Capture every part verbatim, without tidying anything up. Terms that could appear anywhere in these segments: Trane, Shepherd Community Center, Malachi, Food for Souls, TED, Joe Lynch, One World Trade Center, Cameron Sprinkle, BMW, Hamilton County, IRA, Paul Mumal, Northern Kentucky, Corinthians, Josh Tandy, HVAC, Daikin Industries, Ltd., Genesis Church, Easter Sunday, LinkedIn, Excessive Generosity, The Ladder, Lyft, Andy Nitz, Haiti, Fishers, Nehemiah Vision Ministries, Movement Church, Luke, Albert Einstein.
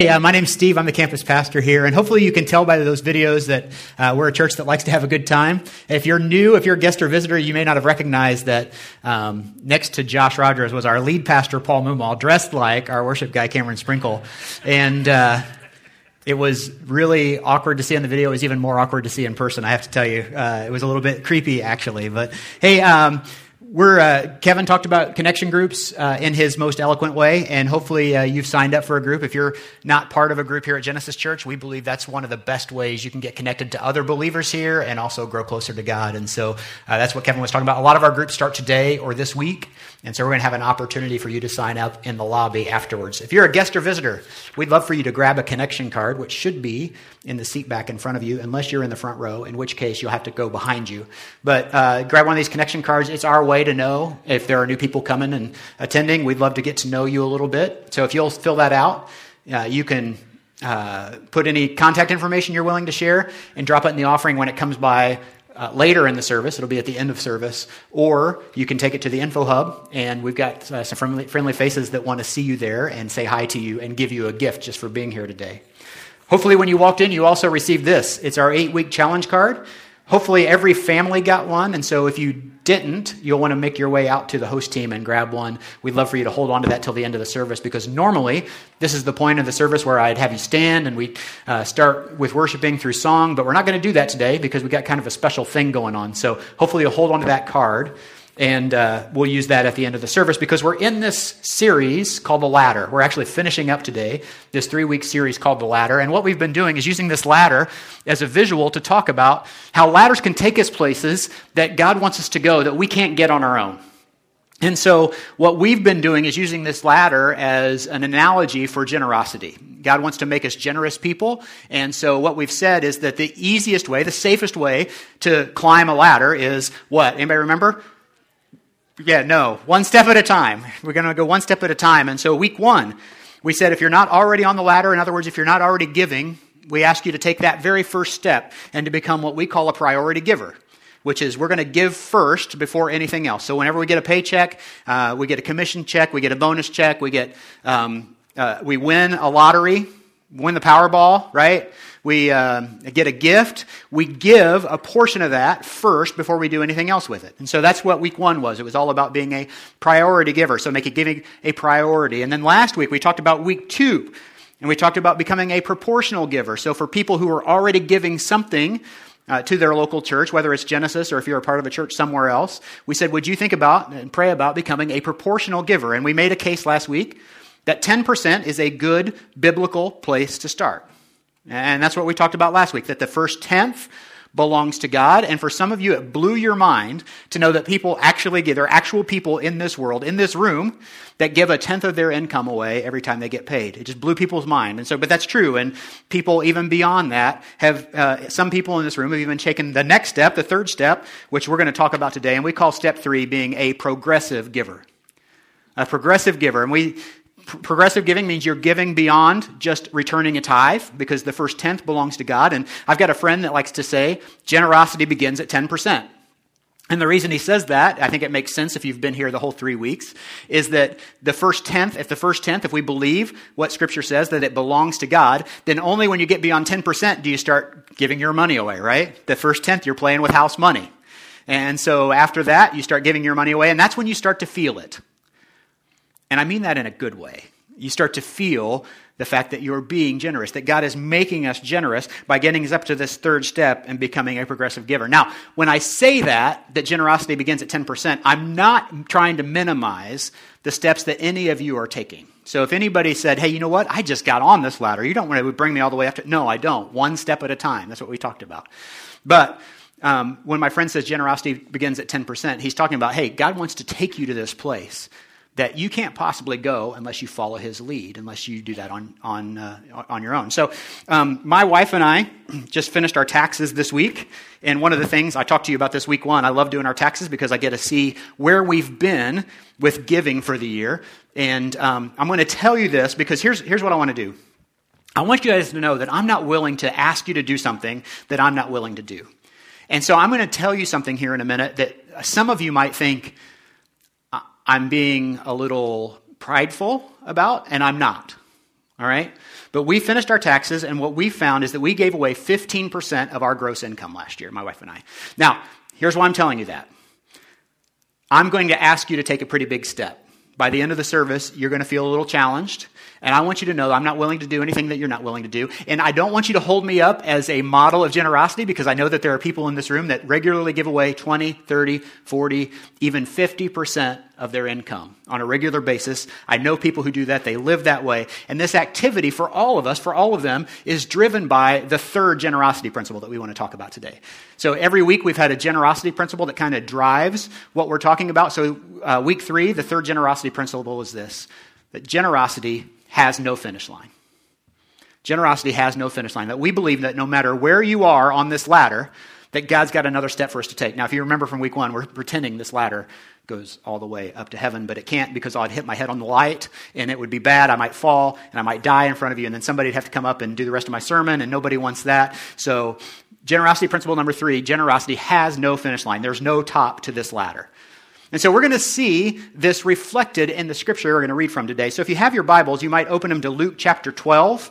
Yeah, my name's Steve. I'm the campus pastor here, and hopefully you can tell by those videos that uh, we're a church that likes to have a good time. If you're new, if you're a guest or visitor, you may not have recognized that um, next to Josh Rogers was our lead pastor, Paul Mumal, dressed like our worship guy, Cameron Sprinkle, and uh, it was really awkward to see in the video. It was even more awkward to see in person, I have to tell you. Uh, it was a little bit creepy, actually, but hey, um... We're uh, Kevin talked about connection groups uh, in his most eloquent way, and hopefully uh, you've signed up for a group. If you're not part of a group here at Genesis Church, we believe that's one of the best ways you can get connected to other believers here and also grow closer to God. And so uh, that's what Kevin was talking about. A lot of our groups start today or this week, and so we're going to have an opportunity for you to sign up in the lobby afterwards. If you're a guest or visitor, we'd love for you to grab a connection card, which should be in the seat back in front of you, unless you're in the front row, in which case you'll have to go behind you. But uh, grab one of these connection cards. It's our way to know if there are new people coming and attending. We'd love to get to know you a little bit. So if you'll fill that out, uh, you can uh, put any contact information you're willing to share and drop it in the offering when it comes by uh, later in the service. It'll be at the end of service. Or you can take it to the info hub, and we've got uh, some friendly, friendly faces that want to see you there and say hi to you and give you a gift just for being here today. Hopefully when you walked in, you also received this. It's our eight-week challenge card. Hopefully every family got one, and so if you didn't, you'll want to make your way out to the host team and grab one. We'd love for you to hold on to that till the end of the service, because normally this is the point of the service where I'd have you stand and we uh, start with worshiping through song, but we're not going to do that today because we got kind of a special thing going on. So hopefully you'll hold on to that card, and uh, we'll use that at the end of the service, because we're in this series called The Ladder. We're actually finishing up today this three-week series called The Ladder, and what we've been doing is using this ladder as a visual to talk about how ladders can take us places that God wants us to go that we can't get on our own. And so what we've been doing is using this ladder as an analogy for generosity. God wants to make us generous people, and so what we've said is that the easiest way, the safest way to climb a ladder is what? Anybody remember? Yeah, no, one step at a time. We're going to go one step at a time. And so week one, we said if you're not already on the ladder, in other words, if you're not already giving, we ask you to take that very first step and to become what we call a priority giver, which is we're going to give first before anything else. So whenever we get a paycheck, uh, we get a commission check, we get a bonus check, we get um, uh, we win a lottery, win the Powerball, right? We uh, get a gift, we give a portion of that first before we do anything else with it. And so that's what week one was. It was all about being a priority giver, so making giving a priority. And then last week, we talked about week two, and we talked about becoming a proportional giver. So for people who are already giving something uh, to their local church, whether it's Genesis or if you're a part of a church somewhere else, we said, would you think about and pray about becoming a proportional giver? And we made a case last week that ten percent is a good biblical place to start. And that's what we talked about last week, that the first tenth belongs to God. And for some of you, it blew your mind to know that people actually give, there are actual people in this world, in this room, that give a tenth of their income away every time they get paid. It just blew people's mind. And so, but that's true. And people even beyond that have, uh, some people in this room have even taken the next step, the third step, which we're going to talk about today. And we call step three being a progressive giver. A progressive giver. And we... Progressive giving means you're giving beyond just returning a tithe, because the first tenth belongs to God. And I've got a friend that likes to say, generosity begins at ten percent. And the reason he says that, I think it makes sense if you've been here the whole three weeks, is that the first tenth, if the first tenth, if we believe what Scripture says, that it belongs to God, then only when you get beyond ten percent do you start giving your money away, right? The first tenth, you're playing with house money. And so after that, you start giving your money away, and that's when you start to feel it. And I mean that in a good way. You start to feel the fact that you're being generous, that God is making us generous by getting us up to this third step and becoming a progressive giver. Now, when I say that, that generosity begins at ten percent, I'm not trying to minimize the steps that any of you are taking. So if anybody said, hey, you know what? I just got on this ladder. You don't want to bring me all the way up to... No, I don't. One step at a time. That's what we talked about. But um, when my friend says generosity begins at ten percent, he's talking about, hey, God wants to take you to this place that you can't possibly go unless you follow his lead, unless you do that on on uh, on your own. So um, my wife and I just finished our taxes this week, and one of the things I talked to you about this week one, I love doing our taxes because I get to see where we've been with giving for the year. And um, I'm going to tell you this because here's here's what I want to do. I want you guys to know that I'm not willing to ask you to do something that I'm not willing to do. And so I'm going to tell you something here in a minute that some of you might think, I'm being a little prideful about, and I'm not. all right? But we finished our taxes, and what we found is that we gave away fifteen percent of our gross income last year, my wife and I. Now, here's why I'm telling you that. I'm going to ask you to take a pretty big step. By the end of the service, you're going to feel a little challenged, and I want you to know that I'm not willing to do anything that you're not willing to do, and I don't want you to hold me up as a model of generosity, because I know that there are people in this room that regularly give away twenty, thirty, forty, even fifty percent of their income on a regular basis. I know people who do that. They live that way, and this activity for all of us, for all of them, is driven by the third generosity principle that we want to talk about today. So every week, we've had a generosity principle that kind of drives what we're talking about. So uh, week three, the third generosity principle is this, that generosity has no finish line. Generosity has no finish line, that we believe that no matter where you are on this ladder, that God's got another step for us to take. Now, if you remember from week one, we're pretending this ladder goes all the way up to heaven, but it can't, because I'd hit my head on the light and it would be bad. I might fall and I might die in front of you, and then somebody'd have to come up and do the rest of my sermon, and nobody wants that. So generosity principle number three, generosity has no finish line. There's no top to this ladder. And so we're going to see this reflected in the scripture we're going to read from today. So if you have your Bibles, you might open them to Luke chapter twelve.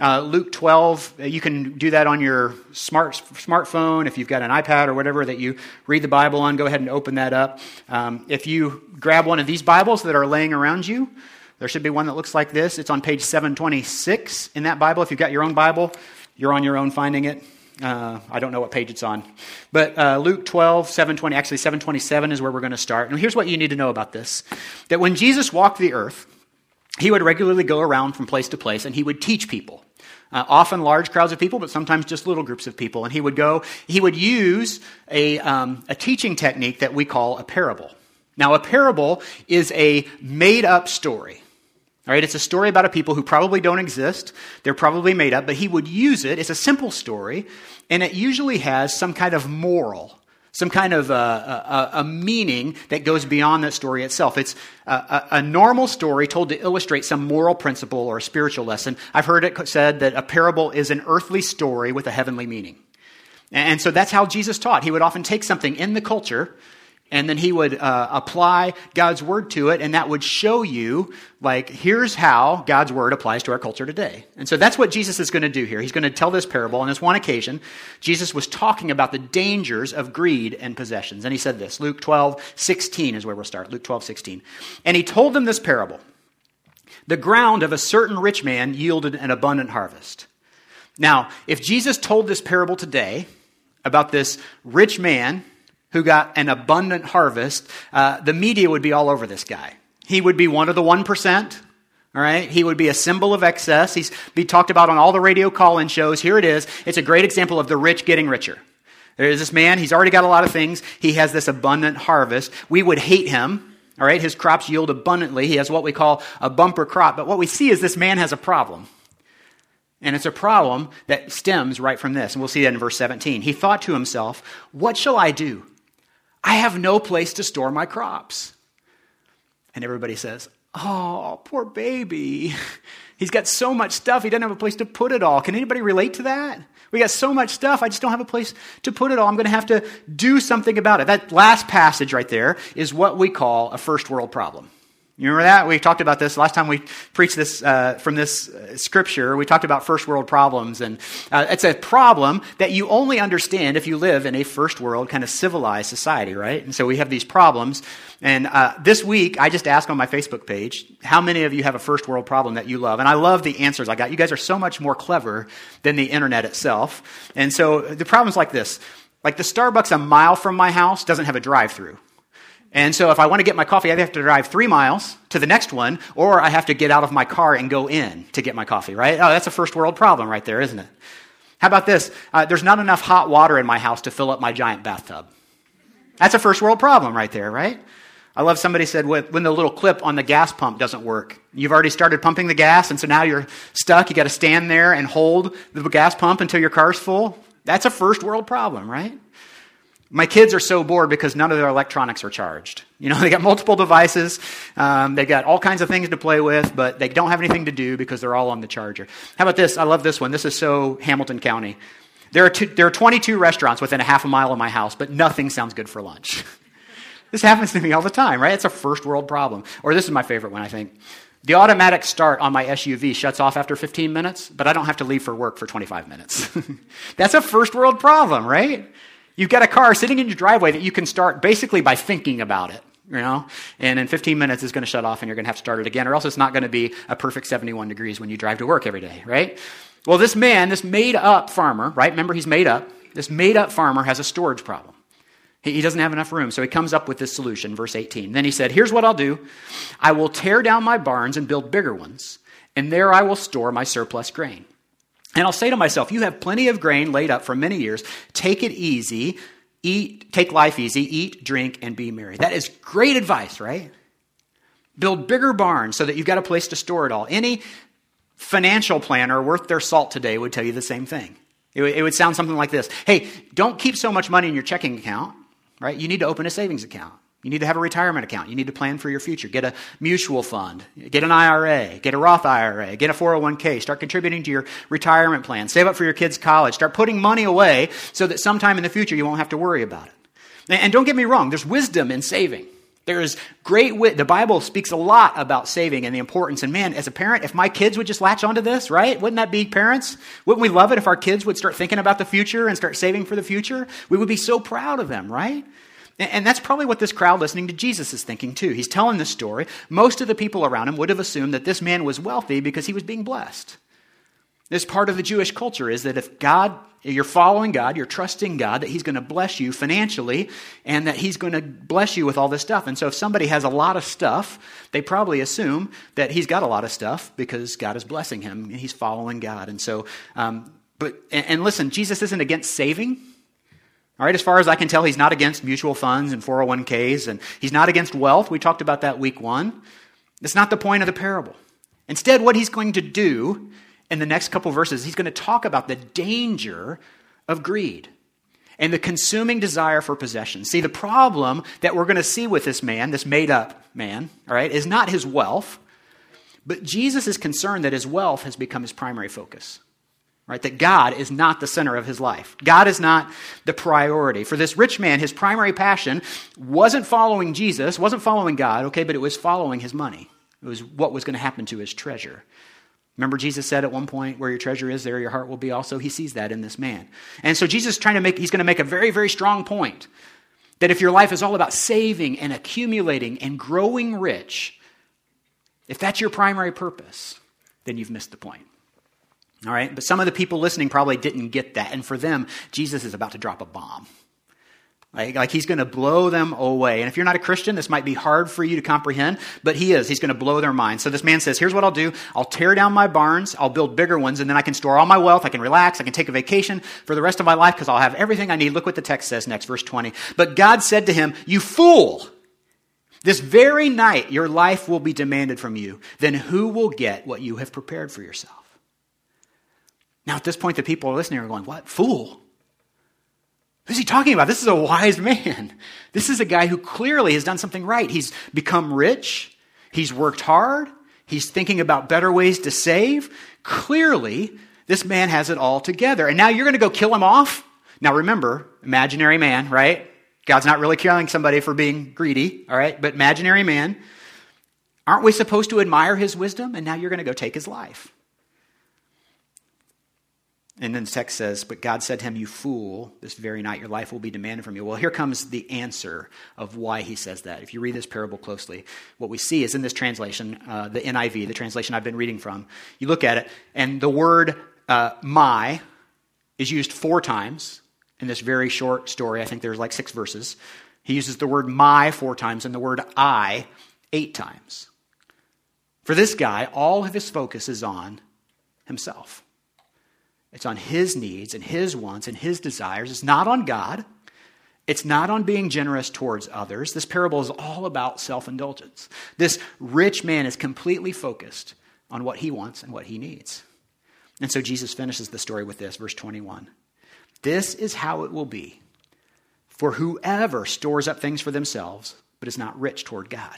Uh, Luke twelve, you can do that on your smart smartphone. If you've got an iPad or whatever that you read the Bible on, go ahead and open that up. Um, if you grab one of these Bibles that are laying around you, there should be one that looks like this. It's on page seven twenty-six in that Bible. If you've got your own Bible, you're on your own finding it. Uh, I don't know what page it's on, but uh, Luke twelve, seven twenty, actually seven twenty-seven is where we're going to start. And here's what you need to know about this, that when Jesus walked the earth, he would regularly go around from place to place and he would teach people, uh, often large crowds of people, but sometimes just little groups of people. And he would go, he would use a, um, a teaching technique that we call a parable. Now, a parable is a made-up story. All right, it's a story about a people who probably don't exist. They're probably made up, but he would use it. It's a simple story, and it usually has some kind of moral, some kind of a, a, a meaning that goes beyond that story itself. It's a, a, a normal story told to illustrate some moral principle or a spiritual lesson. I've heard it said that a parable is an earthly story with a heavenly meaning. And so that's how Jesus taught. He would often take something in the culture, and then he would uh, apply God's word to it, and that would show you, like, here's how God's word applies to our culture today. And so that's what Jesus is going to do here. He's going to tell this parable. On this one occasion, Jesus was talking about the dangers of greed and possessions. And he said this, Luke twelve sixteen is where we'll start, Luke twelve sixteen. And he told them this parable. The ground of a certain rich man yielded an abundant harvest. Now, if Jesus told this parable today about this rich man who got an abundant harvest, uh, the media would be all over this guy. He would be one of the one percent, all right? He would be a symbol of excess. He's be talked about on all the radio call-in shows. Here it is. It's a great example of the rich getting richer. There is this man. He's already got a lot of things. He has this abundant harvest. We would hate him, all right? His crops yield abundantly. He has what we call a bumper crop. But what we see is this man has a problem. And it's a problem that stems right from this. And we'll see that in verse seventeen. He thought to himself, what shall I do? I have no place to store my crops. And everybody says, oh, poor baby. He's got so much stuff. He doesn't have a place to put it all. Can anybody relate to that? We got so much stuff. I just don't have a place to put it all. I'm going to have to do something about it. That last passage right there is what we call a first world problem. You remember that? We talked about this last time we preached this uh, from this uh, scripture. We talked about first world problems. And uh, it's a problem that you only understand if you live in a first world kind of civilized society, right? And so we have these problems. And uh, this week, I just asked on my Facebook page, how many of you have a first world problem that you love? And I love the answers I got. You guys are so much more clever than the internet itself. And so the problem's like this. Like the Starbucks a mile from my house doesn't have a drive-through. And so if I want to get my coffee, I have to drive three miles to the next one, or I have to get out of my car and go in to get my coffee, right? Oh, that's a first world problem right there, isn't it? How about this? Uh, there's not enough hot water in my house to fill up my giant bathtub. That's a first world problem right there, right? I love somebody said when the little clip on the gas pump doesn't work. You've already started pumping the gas, and so now you're stuck. You got to stand there and hold the gas pump until your car's full. That's a first world problem, right? My kids are so bored because none of their electronics are charged. You know, they got multiple devices. Um, they got all kinds of things to play with, but they don't have anything to do because they're all on the charger. How about this? I love this one. This is so Hamilton County. There are two, there are twenty-two restaurants within a half a mile of my house, but nothing sounds good for lunch. This happens to me all the time, right? It's a first world problem. Or this is my favorite one, I think. The automatic start on my S U V shuts off after fifteen minutes, but I don't have to leave for work for twenty-five minutes. That's a first world problem, right? You've got a car sitting in your driveway that you can start basically by thinking about it, you know, and in fifteen minutes it's going to shut off and you're going to have to start it again, or else it's not going to be a perfect seventy-one degrees when you drive to work every day, right? Well, this man, this made-up farmer, right? Remember, he's made up. This made-up farmer has a storage problem. He doesn't have enough room, so he comes up with this solution, verse eighteen. Then he said, here's what I'll do. I will tear down my barns and build bigger ones, and there I will store my surplus grain. And I'll say to myself, you have plenty of grain laid up for many years. Take it easy, eat, take life easy, eat, drink, and be merry. That is great advice, right? Build bigger barns so that you've got a place to store it all. Any financial planner worth their salt today would tell you the same thing. It would sound something like this. Hey, don't keep so much money in your checking account. Right? You need to open a savings account. You need to have a retirement account. You need to plan for your future. Get a mutual fund. Get an I R A. Get a Roth I R A. Get a four oh one k. Start contributing to your retirement plan. Save up for your kids' college. Start putting money away so that sometime in the future you won't have to worry about it. And don't get me wrong. There's wisdom in saving. There is great wit. The Bible speaks a lot about saving and the importance. And man, as a parent, if my kids would just latch onto this, right? Wouldn't that be parents? Wouldn't we love it if our kids would start thinking about the future and start saving for the future? We would be so proud of them, right? And that's probably what this crowd listening to Jesus is thinking too. He's telling this story. Most of the people around him would have assumed that this man was wealthy because he was being blessed. This part of the Jewish culture is that if God, you're following God, you're trusting God, that he's going to bless you financially and that he's going to bless you with all this stuff. And so if somebody has a lot of stuff, they probably assume that he's got a lot of stuff because God is blessing him and he's following God. And so, um, but, and, and listen, Jesus isn't against saving. All right, as far as I can tell, he's not against mutual funds and four oh one k's, and he's not against wealth. We talked about that week one. That's not the point of the parable. Instead, what he's going to do in the next couple verses, he's going to talk about the danger of greed and the consuming desire for possession. See, the problem that we're going to see with this man, this made-up man, all right, is not his wealth, but Jesus is concerned that his wealth has become his primary focus, right? That God is not the center of his life. God is not the priority. For this rich man, his primary passion wasn't following Jesus, wasn't following God, okay, but it was following his money. It was what was going to happen to his treasure. Remember, Jesus said at one point, where your treasure is, there your heart will be also. He sees that in this man. And so Jesus is trying to make, he's going to make a very, very strong point that if your life is all about saving and accumulating and growing rich, if that's your primary purpose, then you've missed the point. All right? But some of the people listening probably didn't get that. And for them, Jesus is about to drop a bomb. Like, like he's going to blow them away. And if you're not a Christian, this might be hard for you to comprehend, but he is. He's going to blow their mind. So this man says, here's what I'll do. I'll tear down my barns. I'll build bigger ones, and then I can store all my wealth. I can relax. I can take a vacation for the rest of my life because I'll have everything I need. Look what the text says next, verse twenty. But God said to him, you fool, this very night your life will be demanded from you. Then who will get what you have prepared for yourself? Now at this point, the people listening are going, what? Fool? Who's he talking about? This is a wise man. This is a guy who clearly has done something right. He's become rich. He's worked hard. He's thinking about better ways to save. Clearly, this man has it all together. And now you're going to go kill him off? Now remember, imaginary man, right? God's not really killing somebody for being greedy, all right? But imaginary man, aren't we supposed to admire his wisdom? And now you're going to go take his life. And then the text says, but God said to him, you fool, this very night your life will be demanded from you. Well, here comes the answer of why he says that. If you read this parable closely, what we see is in this translation, uh, the N I V, the translation I've been reading from, you look at it, and the word uh, my is used four times in this very short story. I think there's like six verses. He uses the word my four times and the word I eight times. For this guy, all of his focus is on himself. It's on his needs and his wants and his desires. It's not on God. It's not on being generous towards others. This parable is all about self-indulgence. This rich man is completely focused on what he wants and what he needs. And so Jesus finishes the story with this, verse twenty-one. This is how it will be for whoever stores up things for themselves but is not rich toward God.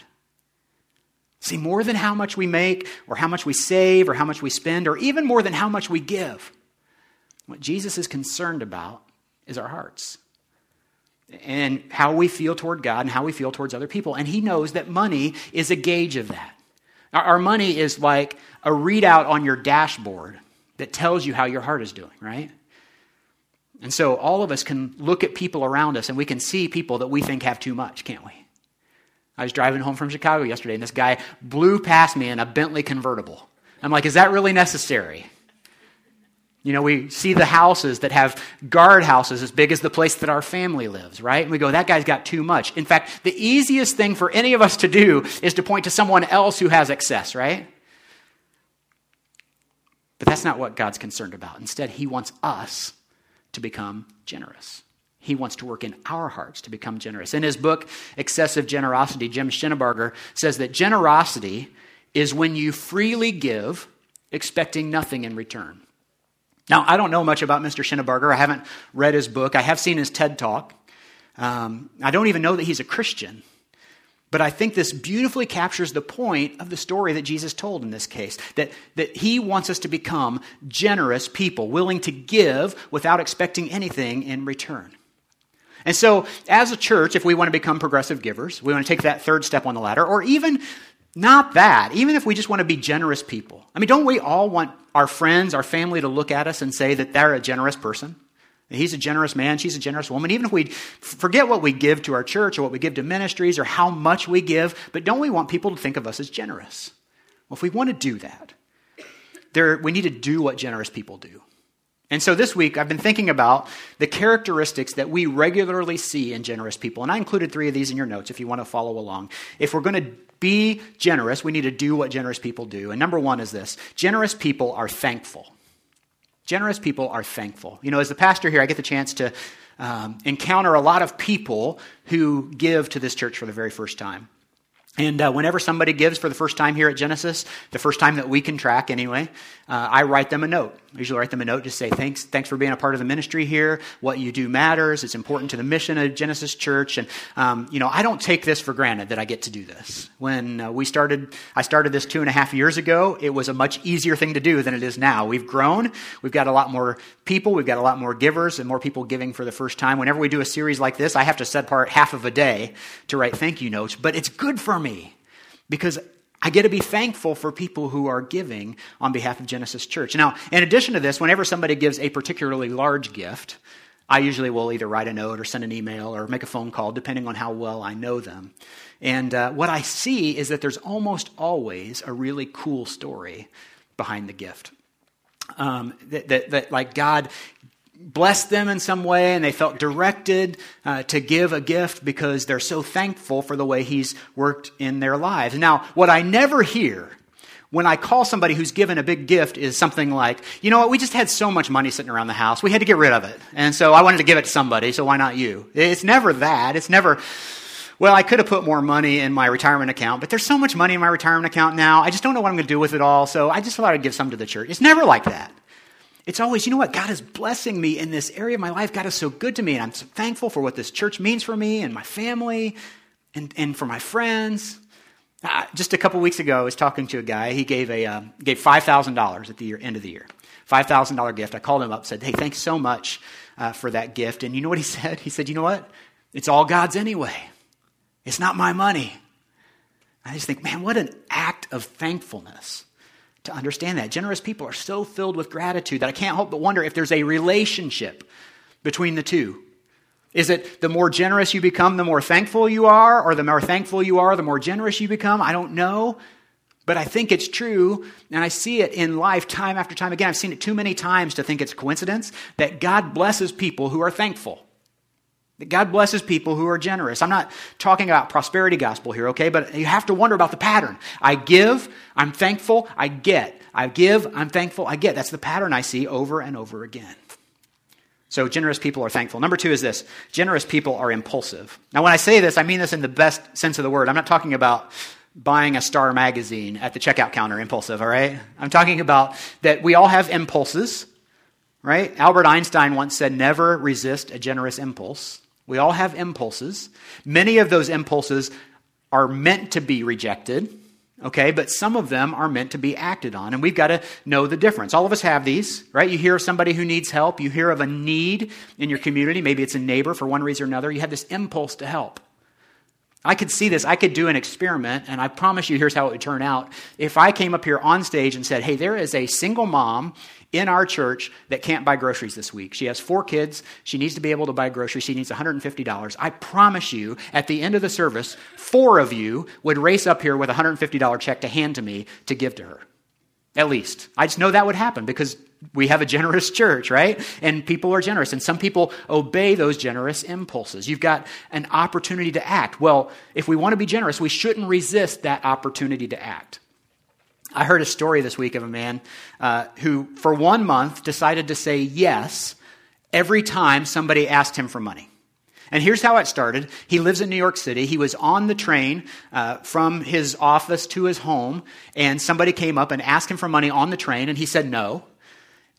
See, more than how much we make or how much we save or how much we spend or even more than how much we give, what Jesus is concerned about is our hearts and how we feel toward God and how we feel towards other people. And he knows that money is a gauge of that. Our money is like a readout on your dashboard that tells you how your heart is doing, right? And so all of us can look at people around us and we can see people that we think have too much, can't we? I was driving home from Chicago yesterday and this guy blew past me in a Bentley convertible. I'm like, is that really necessary? You know, we see the houses that have guard houses as big as the place that our family lives, right? And we go, that guy's got too much. In fact, the easiest thing for any of us to do is to point to someone else who has excess, right? But that's not what God's concerned about. Instead, he wants us to become generous. He wants to work in our hearts to become generous. In his book, Excessive Generosity, Jim Shinabarger says that generosity is when you freely give, expecting nothing in return. Now, I don't know much about Mister Shinabarger. I haven't read his book. I have seen his TED Talk. Um, I don't even know that he's a Christian. But I think this beautifully captures the point of the story that Jesus told in this case, that, that he wants us to become generous people, willing to give without expecting anything in return. And so, as a church, if we want to become progressive givers, we want to take that third step on the ladder, or even... Not that, even if we just want to be generous people. I mean, don't we all want our friends, our family to look at us and say that they're a generous person? He's a generous man, she's a generous woman. Even if we forget what we give to our church or what we give to ministries or how much we give, but don't we want people to think of us as generous? Well, if we want to do that, there, we need to do what generous people do. And so this week, I've been thinking about the characteristics that we regularly see in generous people. And I included three of these in your notes if you want to follow along. If we're going to be generous, we need to do what generous people do. And number one is this: generous people are thankful. Generous people are thankful. You know, as the pastor here, I get the chance to um, encounter a lot of people who give to this church for the very first time. And uh, whenever somebody gives for the first time here at Genesis, the first time that we can track anyway, uh, I write them a note. I usually write them a note to say, thanks thanks for being a part of the ministry here. What you do matters. It's important to the mission of Genesis Church. And, um, you know, I don't take this for granted that I get to do this. When uh, we started, I started this two and a half years ago. It was a much easier thing to do than it is now. We've grown. We've got a lot more people. We've got a lot more givers and more people giving for the first time. Whenever we do a series like this, I have to set apart half of a day to write thank you notes. But it's good for me. Me, because I get to be thankful for people who are giving on behalf of Genesis Church. Now, in addition to this, whenever somebody gives a particularly large gift, I usually will either write a note or send an email or make a phone call, depending on how well I know them. And uh, what I see is that there's almost always a really cool story behind the gift. Um, that, that, that like God blessed them in some way, and they felt directed uh, to give a gift because they're so thankful for the way he's worked in their lives. Now, what I never hear when I call somebody who's given a big gift is something like, you know what, we just had so much money sitting around the house, we had to get rid of it, and so I wanted to give it to somebody, so why not you? It's never that. It's never, well, I could have put more money in my retirement account, but there's so much money in my retirement account now, I just don't know what I'm going to do with it all, so I just thought I'd give some to the church. It's never like that. It's always, you know what, God is blessing me in this area of my life. God is so good to me, and I'm so thankful for what this church means for me and my family and, and for my friends. Uh, just a couple weeks ago, I was talking to a guy. He gave a um, gave five thousand dollars at the year, end of the year, five thousand dollars gift. I called him up, said, hey, thanks so much uh, for that gift. And you know what he said? He said, you know what, it's all God's anyway. It's not my money. I just think, man, what an act of thankfulness. To understand that generous people are so filled with gratitude that I can't help but wonder if there's a relationship between the two. Is it the more generous you become, the more thankful you are, or the more thankful you are, the more generous you become? I don't know, but I think it's true, and I see it in life time after time again. I've seen it too many times to think it's a coincidence that God blesses people who are thankful. That God blesses people who are generous. I'm not talking about prosperity gospel here, okay? But you have to wonder about the pattern. I give, I'm thankful, I get. I give, I'm thankful, I get. That's the pattern I see over and over again. So generous people are thankful. Number two is this: generous people are impulsive. Now, when I say this, I mean this in the best sense of the word. I'm not talking about buying a Star magazine at the checkout counter impulsive, all right? I'm talking about that we all have impulses, right? Albert Einstein once said, never resist a generous impulse. We all have impulses. Many of those impulses are meant to be rejected, okay? But some of them are meant to be acted on, and we've got to know the difference. All of us have these, right? You hear of somebody who needs help. You hear of a need in your community. Maybe it's a neighbor for one reason or another. You have this impulse to help. I could see this. I could do an experiment, and I promise you here's how it would turn out. If I came up here on stage and said, hey, there is a single mom in our church that can't buy groceries this week. She has four kids. She needs to be able to buy groceries. She needs one hundred fifty dollars. I promise you, at the end of the service, four of you would race up here with a one hundred fifty dollars check to hand to me to give to her. At least. I just know that would happen because we have a generous church, right? And people are generous. And some people obey those generous impulses. You've got an opportunity to act. Well, if we want to be generous, we shouldn't resist that opportunity to act. I heard a story this week of a man uh, who, for one month, decided to say yes every time somebody asked him for money. And here's how it started. He lives in New York City. He was on the train uh, from his office to his home, and somebody came up and asked him for money on the train, and he said no.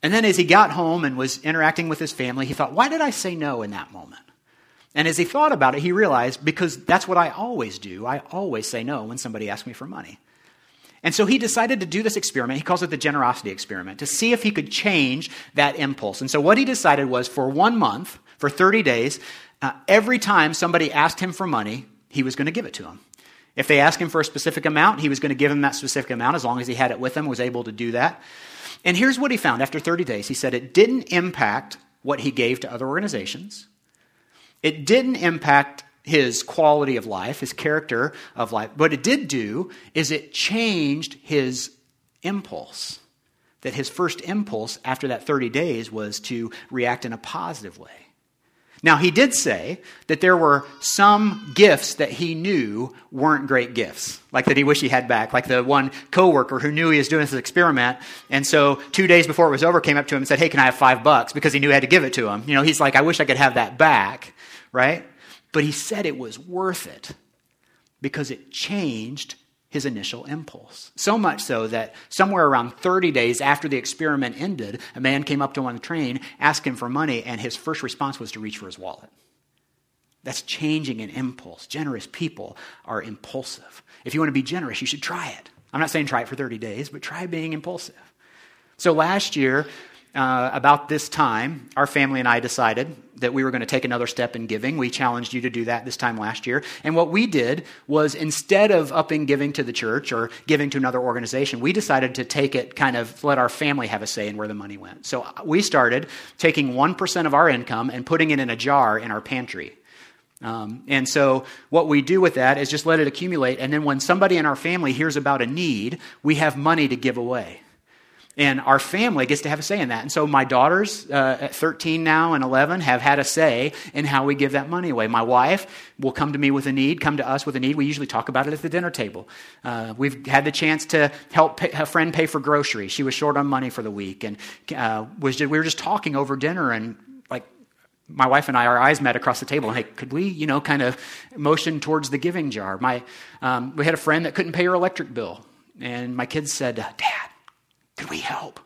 And then as he got home and was interacting with his family, he thought, why did I say no in that moment? And as he thought about it, he realized, because that's what I always do. I always say no when somebody asks me for money. And so he decided to do this experiment. He calls it the generosity experiment, to see if he could change that impulse. And so what he decided was, for one month, for thirty days, uh, every time somebody asked him for money, he was going to give it to him. If they asked him for a specific amount, he was going to give him that specific amount as long as he had it with him, was able to do that. And here's what he found after thirty days. He said it didn't impact what he gave to other organizations. It didn't impact his quality of life, his character of life. What it did do is it changed his impulse, that his first impulse after that thirty days was to react in a positive way. Now, he did say that there were some gifts that he knew weren't great gifts, like that he wished he had back, like the one coworker who knew he was doing this experiment, and so two days before it was over, came up to him and said, hey, can I have five bucks? Because he knew he had to give it to him. You know, he's like, I wish I could have that back, right? But he said it was worth it because it changed his initial impulse. So much so that somewhere around thirty days after the experiment ended, a man came up to him on the train, asked him for money, and his first response was to reach for his wallet. That's changing an impulse. Generous people are impulsive. If you want to be generous, you should try it. I'm not saying try it for thirty days, but try being impulsive. So last year, Uh, about this time, our family and I decided that we were going to take another step in giving. We challenged you to do that this time last year. And what we did was, instead of upping giving to the church or giving to another organization, we decided to take it, kind of let our family have a say in where the money went. So we started taking one percent of our income and putting it in a jar in our pantry. Um, and so what we do with that is just let it accumulate. And then when somebody in our family hears about a need, we have money to give away. And our family gets to have a say in that. And so my daughters uh, at thirteen now and eleven have had a say in how we give that money away. My wife will come to me with a need, come to us with a need. We usually talk about it at the dinner table. Uh, we've had the chance to help pay, a friend pay for groceries. She was short on money for the week. And uh, was just, we were just talking over dinner, and like my wife and I, our eyes met across the table. Hey, could we, you know, kind of motion towards the giving jar? My, um, we had a friend that couldn't pay her electric bill. And my kids said, Dad, could we help?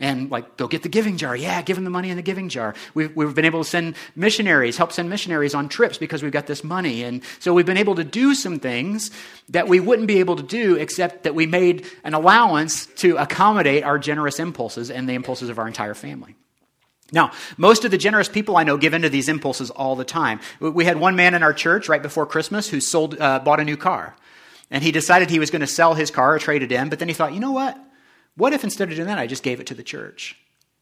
And like, go get the giving jar. Yeah, give them the money in the giving jar. We've, we've been able to send missionaries, help send missionaries on trips because we've got this money. And so we've been able to do some things that we wouldn't be able to do except that we made an allowance to accommodate our generous impulses and the impulses of our entire family. Now, most of the generous people I know give into these impulses all the time. We had one man in our church right before Christmas who sold, uh, bought a new car. And he decided he was going to sell his car or trade it in. But then he thought, you know what? What if instead of doing that, I just gave it to the church?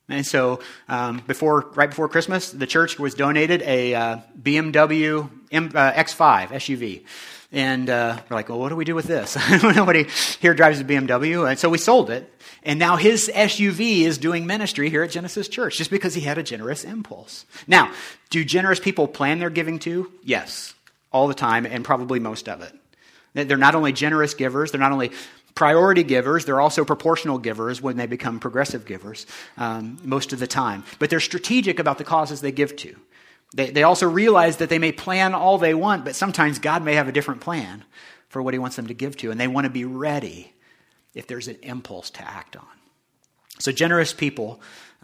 And so um, before, right before Christmas, the church was donated a uh, B M W M, uh, X five S U V. And uh, we're like, well, what do we do with this? Nobody here drives a B M W. And so we sold it. And now his S U V is doing ministry here at Genesis Church just because he had a generous impulse. Now, do generous people plan their giving too? Yes, all the time, and probably most of it. They're not only generous givers, they're not only priority givers, they're also proportional givers when they become progressive givers um, most of the time. But they're strategic about the causes they give to. They, they also realize that they may plan all they want, but sometimes God may have a different plan for what he wants them to give to, and they want to be ready if there's an impulse to act on. So generous people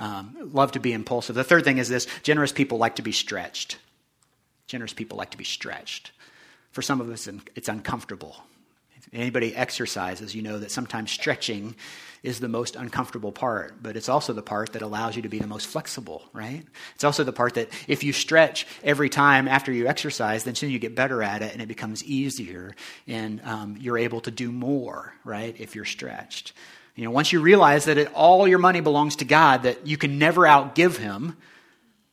um, love to be impulsive. The third thing is this: generous people like to be stretched. Generous people like to be stretched. For some of us, it's uncomfortable. Anybody exercises, you know that sometimes stretching is the most uncomfortable part, but it's also the part that allows you to be the most flexible, right? It's also the part that if you stretch every time after you exercise, then soon you get better at it and it becomes easier, and um, you're able to do more, right, if you're stretched. You know, once you realize that it, all your money belongs to God, that you can never outgive him,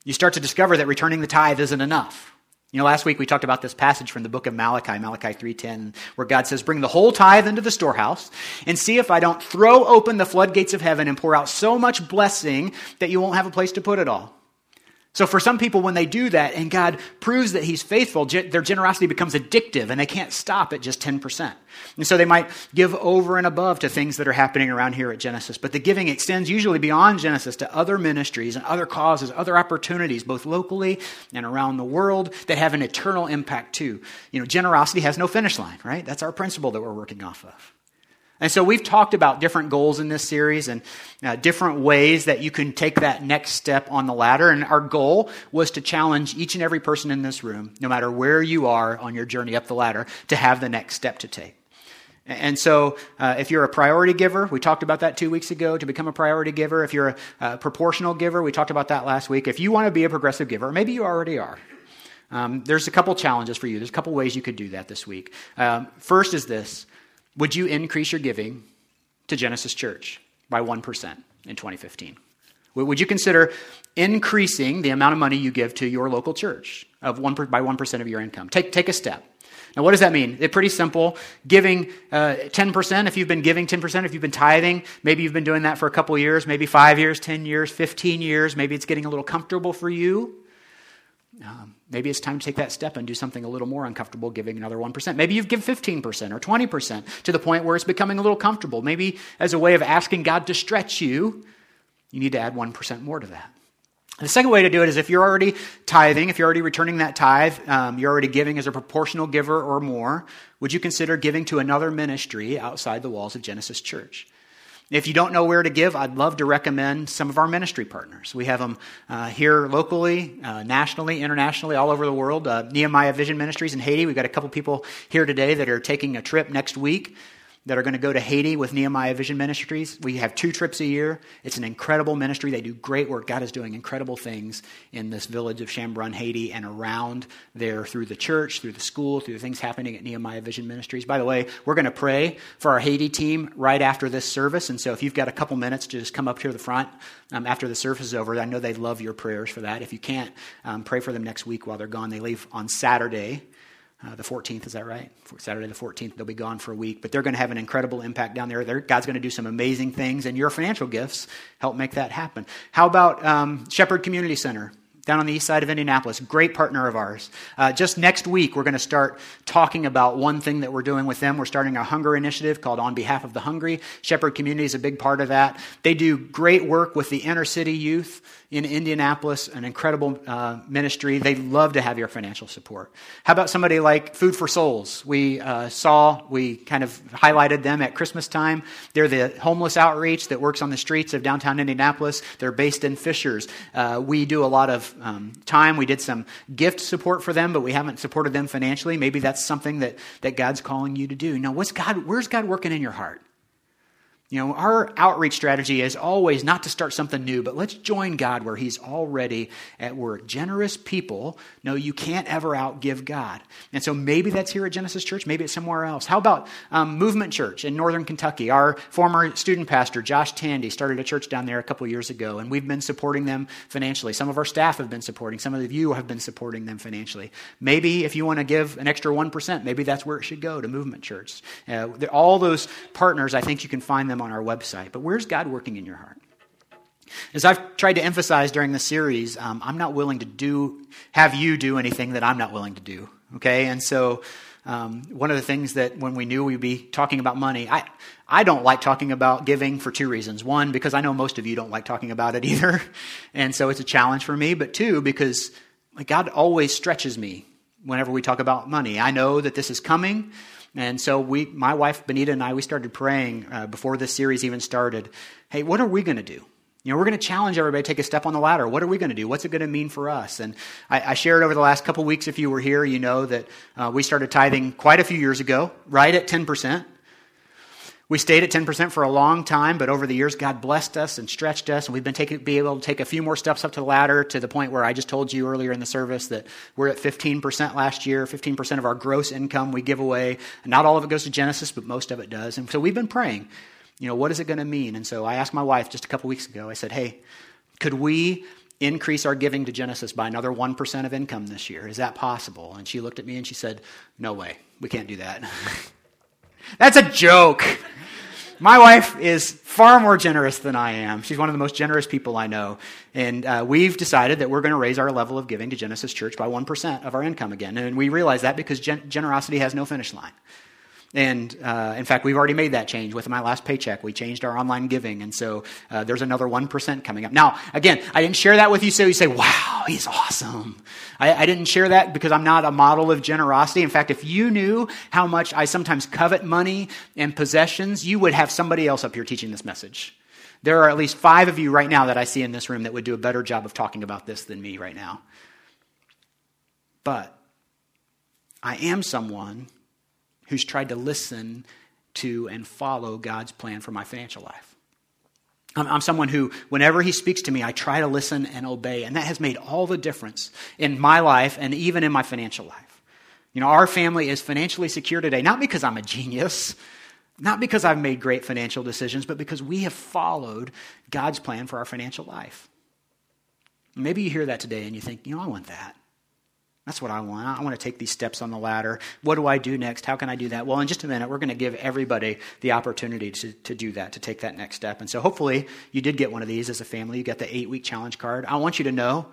you start to discover that returning the tithe isn't enough. You know, last week we talked about this passage from the book of Malachi, Malachi three ten, where God says, bring the whole tithe into the storehouse and see if I don't throw open the floodgates of heaven and pour out so much blessing that you won't have a place to put it all. So for some people, when they do that and God proves that he's faithful, ge- their generosity becomes addictive and they can't stop at just ten percent. And so they might give over and above to things that are happening around here at Genesis. But the giving extends usually beyond Genesis to other ministries and other causes, other opportunities, both locally and around the world, that have an eternal impact too. You know, generosity has no finish line, right? That's our principle that we're working off of. And so we've talked about different goals in this series and uh, different ways that you can take that next step on the ladder. And our goal was to challenge each and every person in this room, no matter where you are on your journey up the ladder, to have the next step to take. And so uh, if you're a priority giver, we talked about that two weeks ago, to become a priority giver. If you're a, a proportional giver, we talked about that last week. If you want to be a progressive giver, maybe you already are. Um, there's a couple challenges for you. There's a couple ways you could do that this week. Um, first is this. Would you increase your giving to Genesis Church by one percent in twenty fifteen? Would you consider increasing the amount of money you give to your local church of one per, by one percent of your income? Take, take a step. Now, what does that mean? It's pretty simple. Giving uh, ten percent, if you've been giving ten percent, if you've been tithing, maybe you've been doing that for a couple years, maybe five years, ten years, fifteen years. Maybe it's getting a little comfortable for you. Um, maybe it's time to take that step and do something a little more uncomfortable, giving another one percent. Maybe you've given fifteen percent or twenty percent to the point where it's becoming a little comfortable. Maybe as a way of asking God to stretch you, you need to add one percent more to that. The second way to do it is if you're already tithing, if you're already returning that tithe, um, you're already giving as a proportional giver or more, would you consider giving to another ministry outside the walls of Genesis Church? If you don't know where to give, I'd love to recommend some of our ministry partners. We have them uh, here locally, uh, nationally, internationally, all over the world. Uh, Nehemiah Vision Ministries in Haiti. We've got a couple people here today that are taking a trip next week that are going to go to Haiti with Nehemiah Vision Ministries. We have two trips a year. It's an incredible ministry. They do great work. God is doing incredible things in this village of Chambrun, Haiti, and around there through the church, through the school, through the things happening at Nehemiah Vision Ministries. By the way, we're going to pray for our Haiti team right after this service, and so if you've got a couple minutes, just come up here to the front um, after the service is over. I know they love your prayers for that. If you can't, um, pray for them next week while they're gone. They leave on Saturday. Uh, the fourteenth, is that right? Saturday the fourteenth, they'll be gone for a week, but they're going to have an incredible impact down there. They're, God's going to do some amazing things, and your financial gifts help make that happen. How about um, Shepherd Community Center down on the east side of Indianapolis? Great partner of ours. Uh, just next week, we're going to start talking about one thing that we're doing with them. We're starting a hunger initiative called On Behalf of the Hungry. Shepherd Community is a big part of that. They do great work with the inner city youth in Indianapolis, an incredible uh, ministry. They'd love to have your financial support. How about somebody like Food for Souls? We uh, saw, we kind of highlighted them at Christmas time. They're the homeless outreach that works on the streets of downtown Indianapolis. They're based in Fishers. Uh, we do a lot of um, time. We did some gift support for them, but we haven't supported them financially. Maybe that's something that, that God's calling you to do. Now, what's God? Where's God working in your heart? You know, our outreach strategy is always not to start something new, but let's join God where he's already at work. Generous people know you can't ever outgive God. And so maybe that's here at Genesis Church. Maybe it's somewhere else. How about um, Movement Church in Northern Kentucky? Our former student pastor, Josh Tandy, started a church down there a couple years ago, and we've been supporting them financially. Some of our staff have been supporting. Some of you have been supporting them financially. Maybe if you want to give an extra one percent, maybe that's where it should go, to Movement Church. Uh, all those partners, I think you can find them on our website. But where's God working in your heart? As I've tried to emphasize during the series, um, I'm not willing to do, have you do anything that I'm not willing to do, okay? And so um, one of the things that when we knew we'd be talking about money, I, I don't like talking about giving for two reasons. One, because I know most of you don't like talking about it either, and so it's a challenge for me. But two, because God always stretches me whenever we talk about money. I know that this is coming. And so we, my wife, Benita, and I, we started praying uh, before this series even started. Hey, what are we going to do? You know, we're going to challenge everybody to take a step on the ladder. What are we going to do? What's it going to mean for us? And I, I shared over the last couple of weeks, if you were here, you know that uh, we started tithing quite a few years ago, right at ten percent. We stayed at ten percent for a long time, but over the years, God blessed us and stretched us, and we've been taking, be able to take a few more steps up to the ladder to the point where I just told you earlier in the service that we're at fifteen percent last year. fifteen percent of our gross income we give away. And not all of it goes to Genesis, but most of it does. And so we've been praying, you know, what is it going to mean? And so I asked my wife just a couple weeks ago, I said, hey, could we increase our giving to Genesis by another one percent of income this year? Is that possible? And she looked at me and she said, no way, we can't do that. That's a joke. My wife is far more generous than I am. She's one of the most generous people I know. And uh, we've decided that we're going to raise our level of giving to Genesis Church by one percent of our income again. And we realize that because gen- generosity has no finish line. And uh, in fact, we've already made that change with my last paycheck. We changed our online giving. And so uh, there's another one percent coming up. Now, again, I didn't share that with you. So you say, wow, he's awesome. I, I didn't share that because I'm not a model of generosity. In fact, if you knew how much I sometimes covet money and possessions, you would have somebody else up here teaching this message. There are at least five of you right now that I see in this room that would do a better job of talking about this than me right now. But I am someone who's tried to listen to and follow God's plan for my financial life. I'm, I'm someone who, whenever he speaks to me, I try to listen and obey, and that has made all the difference in my life and even in my financial life. You know, our family is financially secure today, not because I'm a genius, not because I've made great financial decisions, but because we have followed God's plan for our financial life. Maybe you hear that today and you think, you know, I want that. That's what I want. I want to take these steps on the ladder. What do I do next? How can I do that? Well, in just a minute, we're going to give everybody the opportunity to, to do that, to take that next step. And so hopefully you did get one of these as a family. You got the eight-week challenge card. I want you to know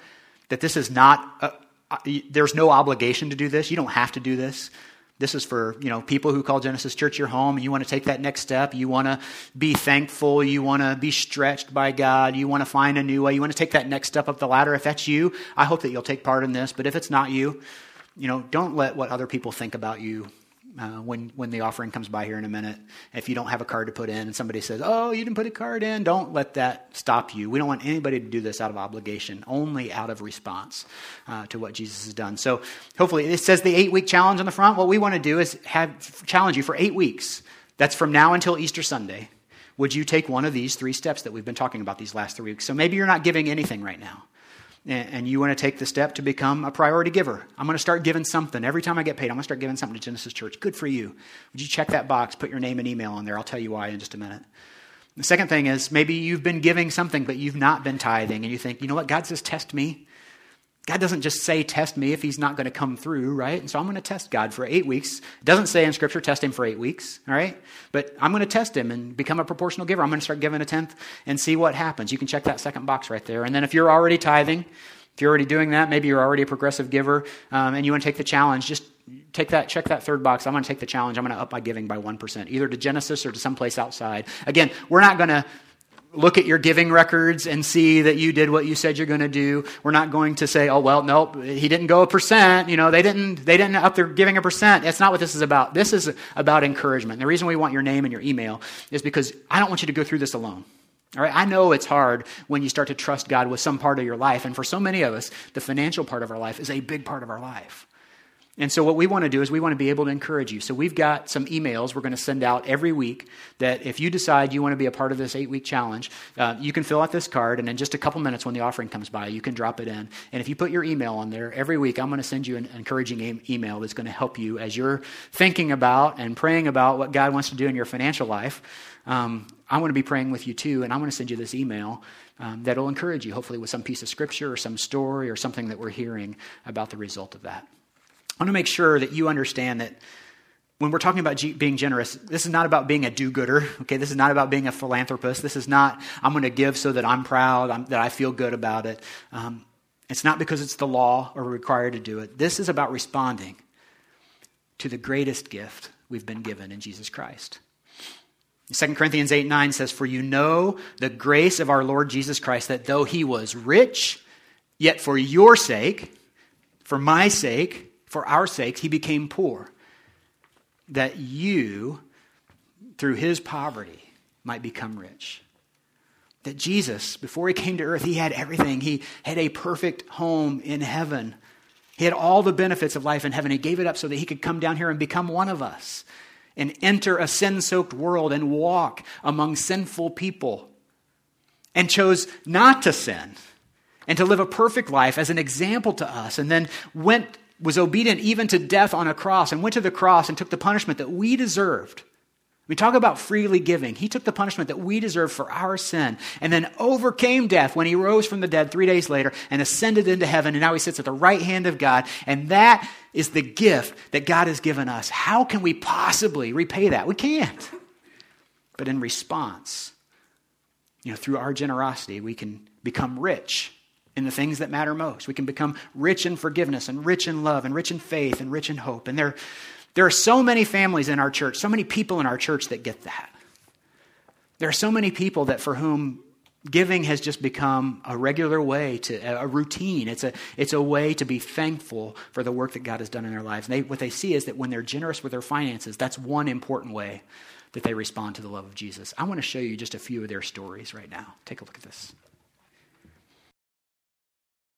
that this is not, a, there's no obligation to do this. You don't have to do this. This is for, you know, people who call Genesis Church your home, and you want to take that next step. You want to be thankful. You want to be stretched by God. You want to find a new way. You want to take that next step up the ladder. If that's you, I hope that you'll take part in this. But if it's not you, you know, don't let what other people think about you uh, when, when the offering comes by here in a minute. If you don't have a card to put in and somebody says, oh, you didn't put a card in, don't let that stop you. We don't want anybody to do this out of obligation, only out of response uh, to what Jesus has done. So hopefully it says the eight-week challenge on the front. What we want to do is have challenge you for eight weeks. That's from now until Easter Sunday. Would you take one of these three steps that we've been talking about these last three weeks? So maybe you're not giving anything right now, and you want to take the step to become a priority giver. I'm going to start giving something. Every time I get paid, I'm going to start giving something to Genesis Church. Good for you. Would you check that box, put your name and email on there? I'll tell you why in just a minute. The second thing is maybe you've been giving something, but you've not been tithing. And you think, you know what? God says, test me. God doesn't just say, test me if he's not going to come through, right? And so I'm going to test God for eight weeks. It doesn't say in Scripture, test him for eight weeks, all right? But I'm going to test him and become a proportional giver. I'm going to start giving a tenth and see what happens. You can check that second box right there. And then if you're already tithing, if you're already doing that, maybe you're already a progressive giver, um, and you want to take the challenge, just take that, check that third box. I'm going to take the challenge. I'm going to up my giving by one percent, either to Genesis or to someplace outside. Again, we're not going to look at your giving records and see that you did what you said you're going to do. We're not going to say, oh, well, nope, he didn't go a percent. You know, they didn't, they didn't up their giving a percent. That's not what this is about. This is about encouragement. And the reason we want your name and your email is because I don't want you to go through this alone. All right. I know it's hard when you start to trust God with some part of your life. And for so many of us, the financial part of our life is a big part of our life. And so what we want to do is we want to be able to encourage you. So we've got some emails we're going to send out every week that if you decide you want to be a part of this eight-week challenge, uh, you can fill out this card, and in just a couple minutes when the offering comes by, you can drop it in. And if you put your email on there, every week I'm going to send you an encouraging e- email that's going to help you as you're thinking about and praying about what God wants to do in your financial life. Um, I want to be praying with you too, and I want to send you this email um, that'll encourage you, hopefully with some piece of scripture or some story or something that we're hearing about the result of that. I want to make sure that you understand that when we're talking about G- being generous, this is not about being a do-gooder, okay? This is not about being a philanthropist. This is not, I'm going to give so that I'm proud, I'm, that I feel good about it. Um, it's not because it's the law or required to do it. This is about responding to the greatest gift we've been given in Jesus Christ. Second Corinthians eight nine says, "For you know the grace of our Lord Jesus Christ, that though he was rich, yet for your sake, for my sake, for our sakes, he became poor, that you, through his poverty, might become rich." that Jesus, before he came to earth, he had everything. He had a perfect home in heaven. He had all the benefits of life in heaven. He gave it up so that he could come down here and become one of us and enter a sin-soaked world and walk among sinful people, and chose not to sin and to live a perfect life as an example to us, and then went was obedient even to death on a cross, and went to the cross and took the punishment that we deserved. We talk about freely giving. He took the punishment that we deserved for our sin, and then overcame death when he rose from the dead three days later and ascended into heaven, and now he sits at the right hand of God. And that is the gift that God has given us. How can we possibly repay that? We can't. But in response, you know, through our generosity, we can become rich in the things that matter most. We can become rich in forgiveness and rich in love and rich in faith and rich in hope. And there, there are so many families in our church, so many people in our church that get that. There are so many people that for whom giving has just become a regular way, to a routine. It's a, it's a way to be thankful for the work that God has done in their lives. And they, what they see is that when they're generous with their finances, that's one important way that they respond to the love of Jesus. I want to show you just a few of their stories right now. Take a look at this.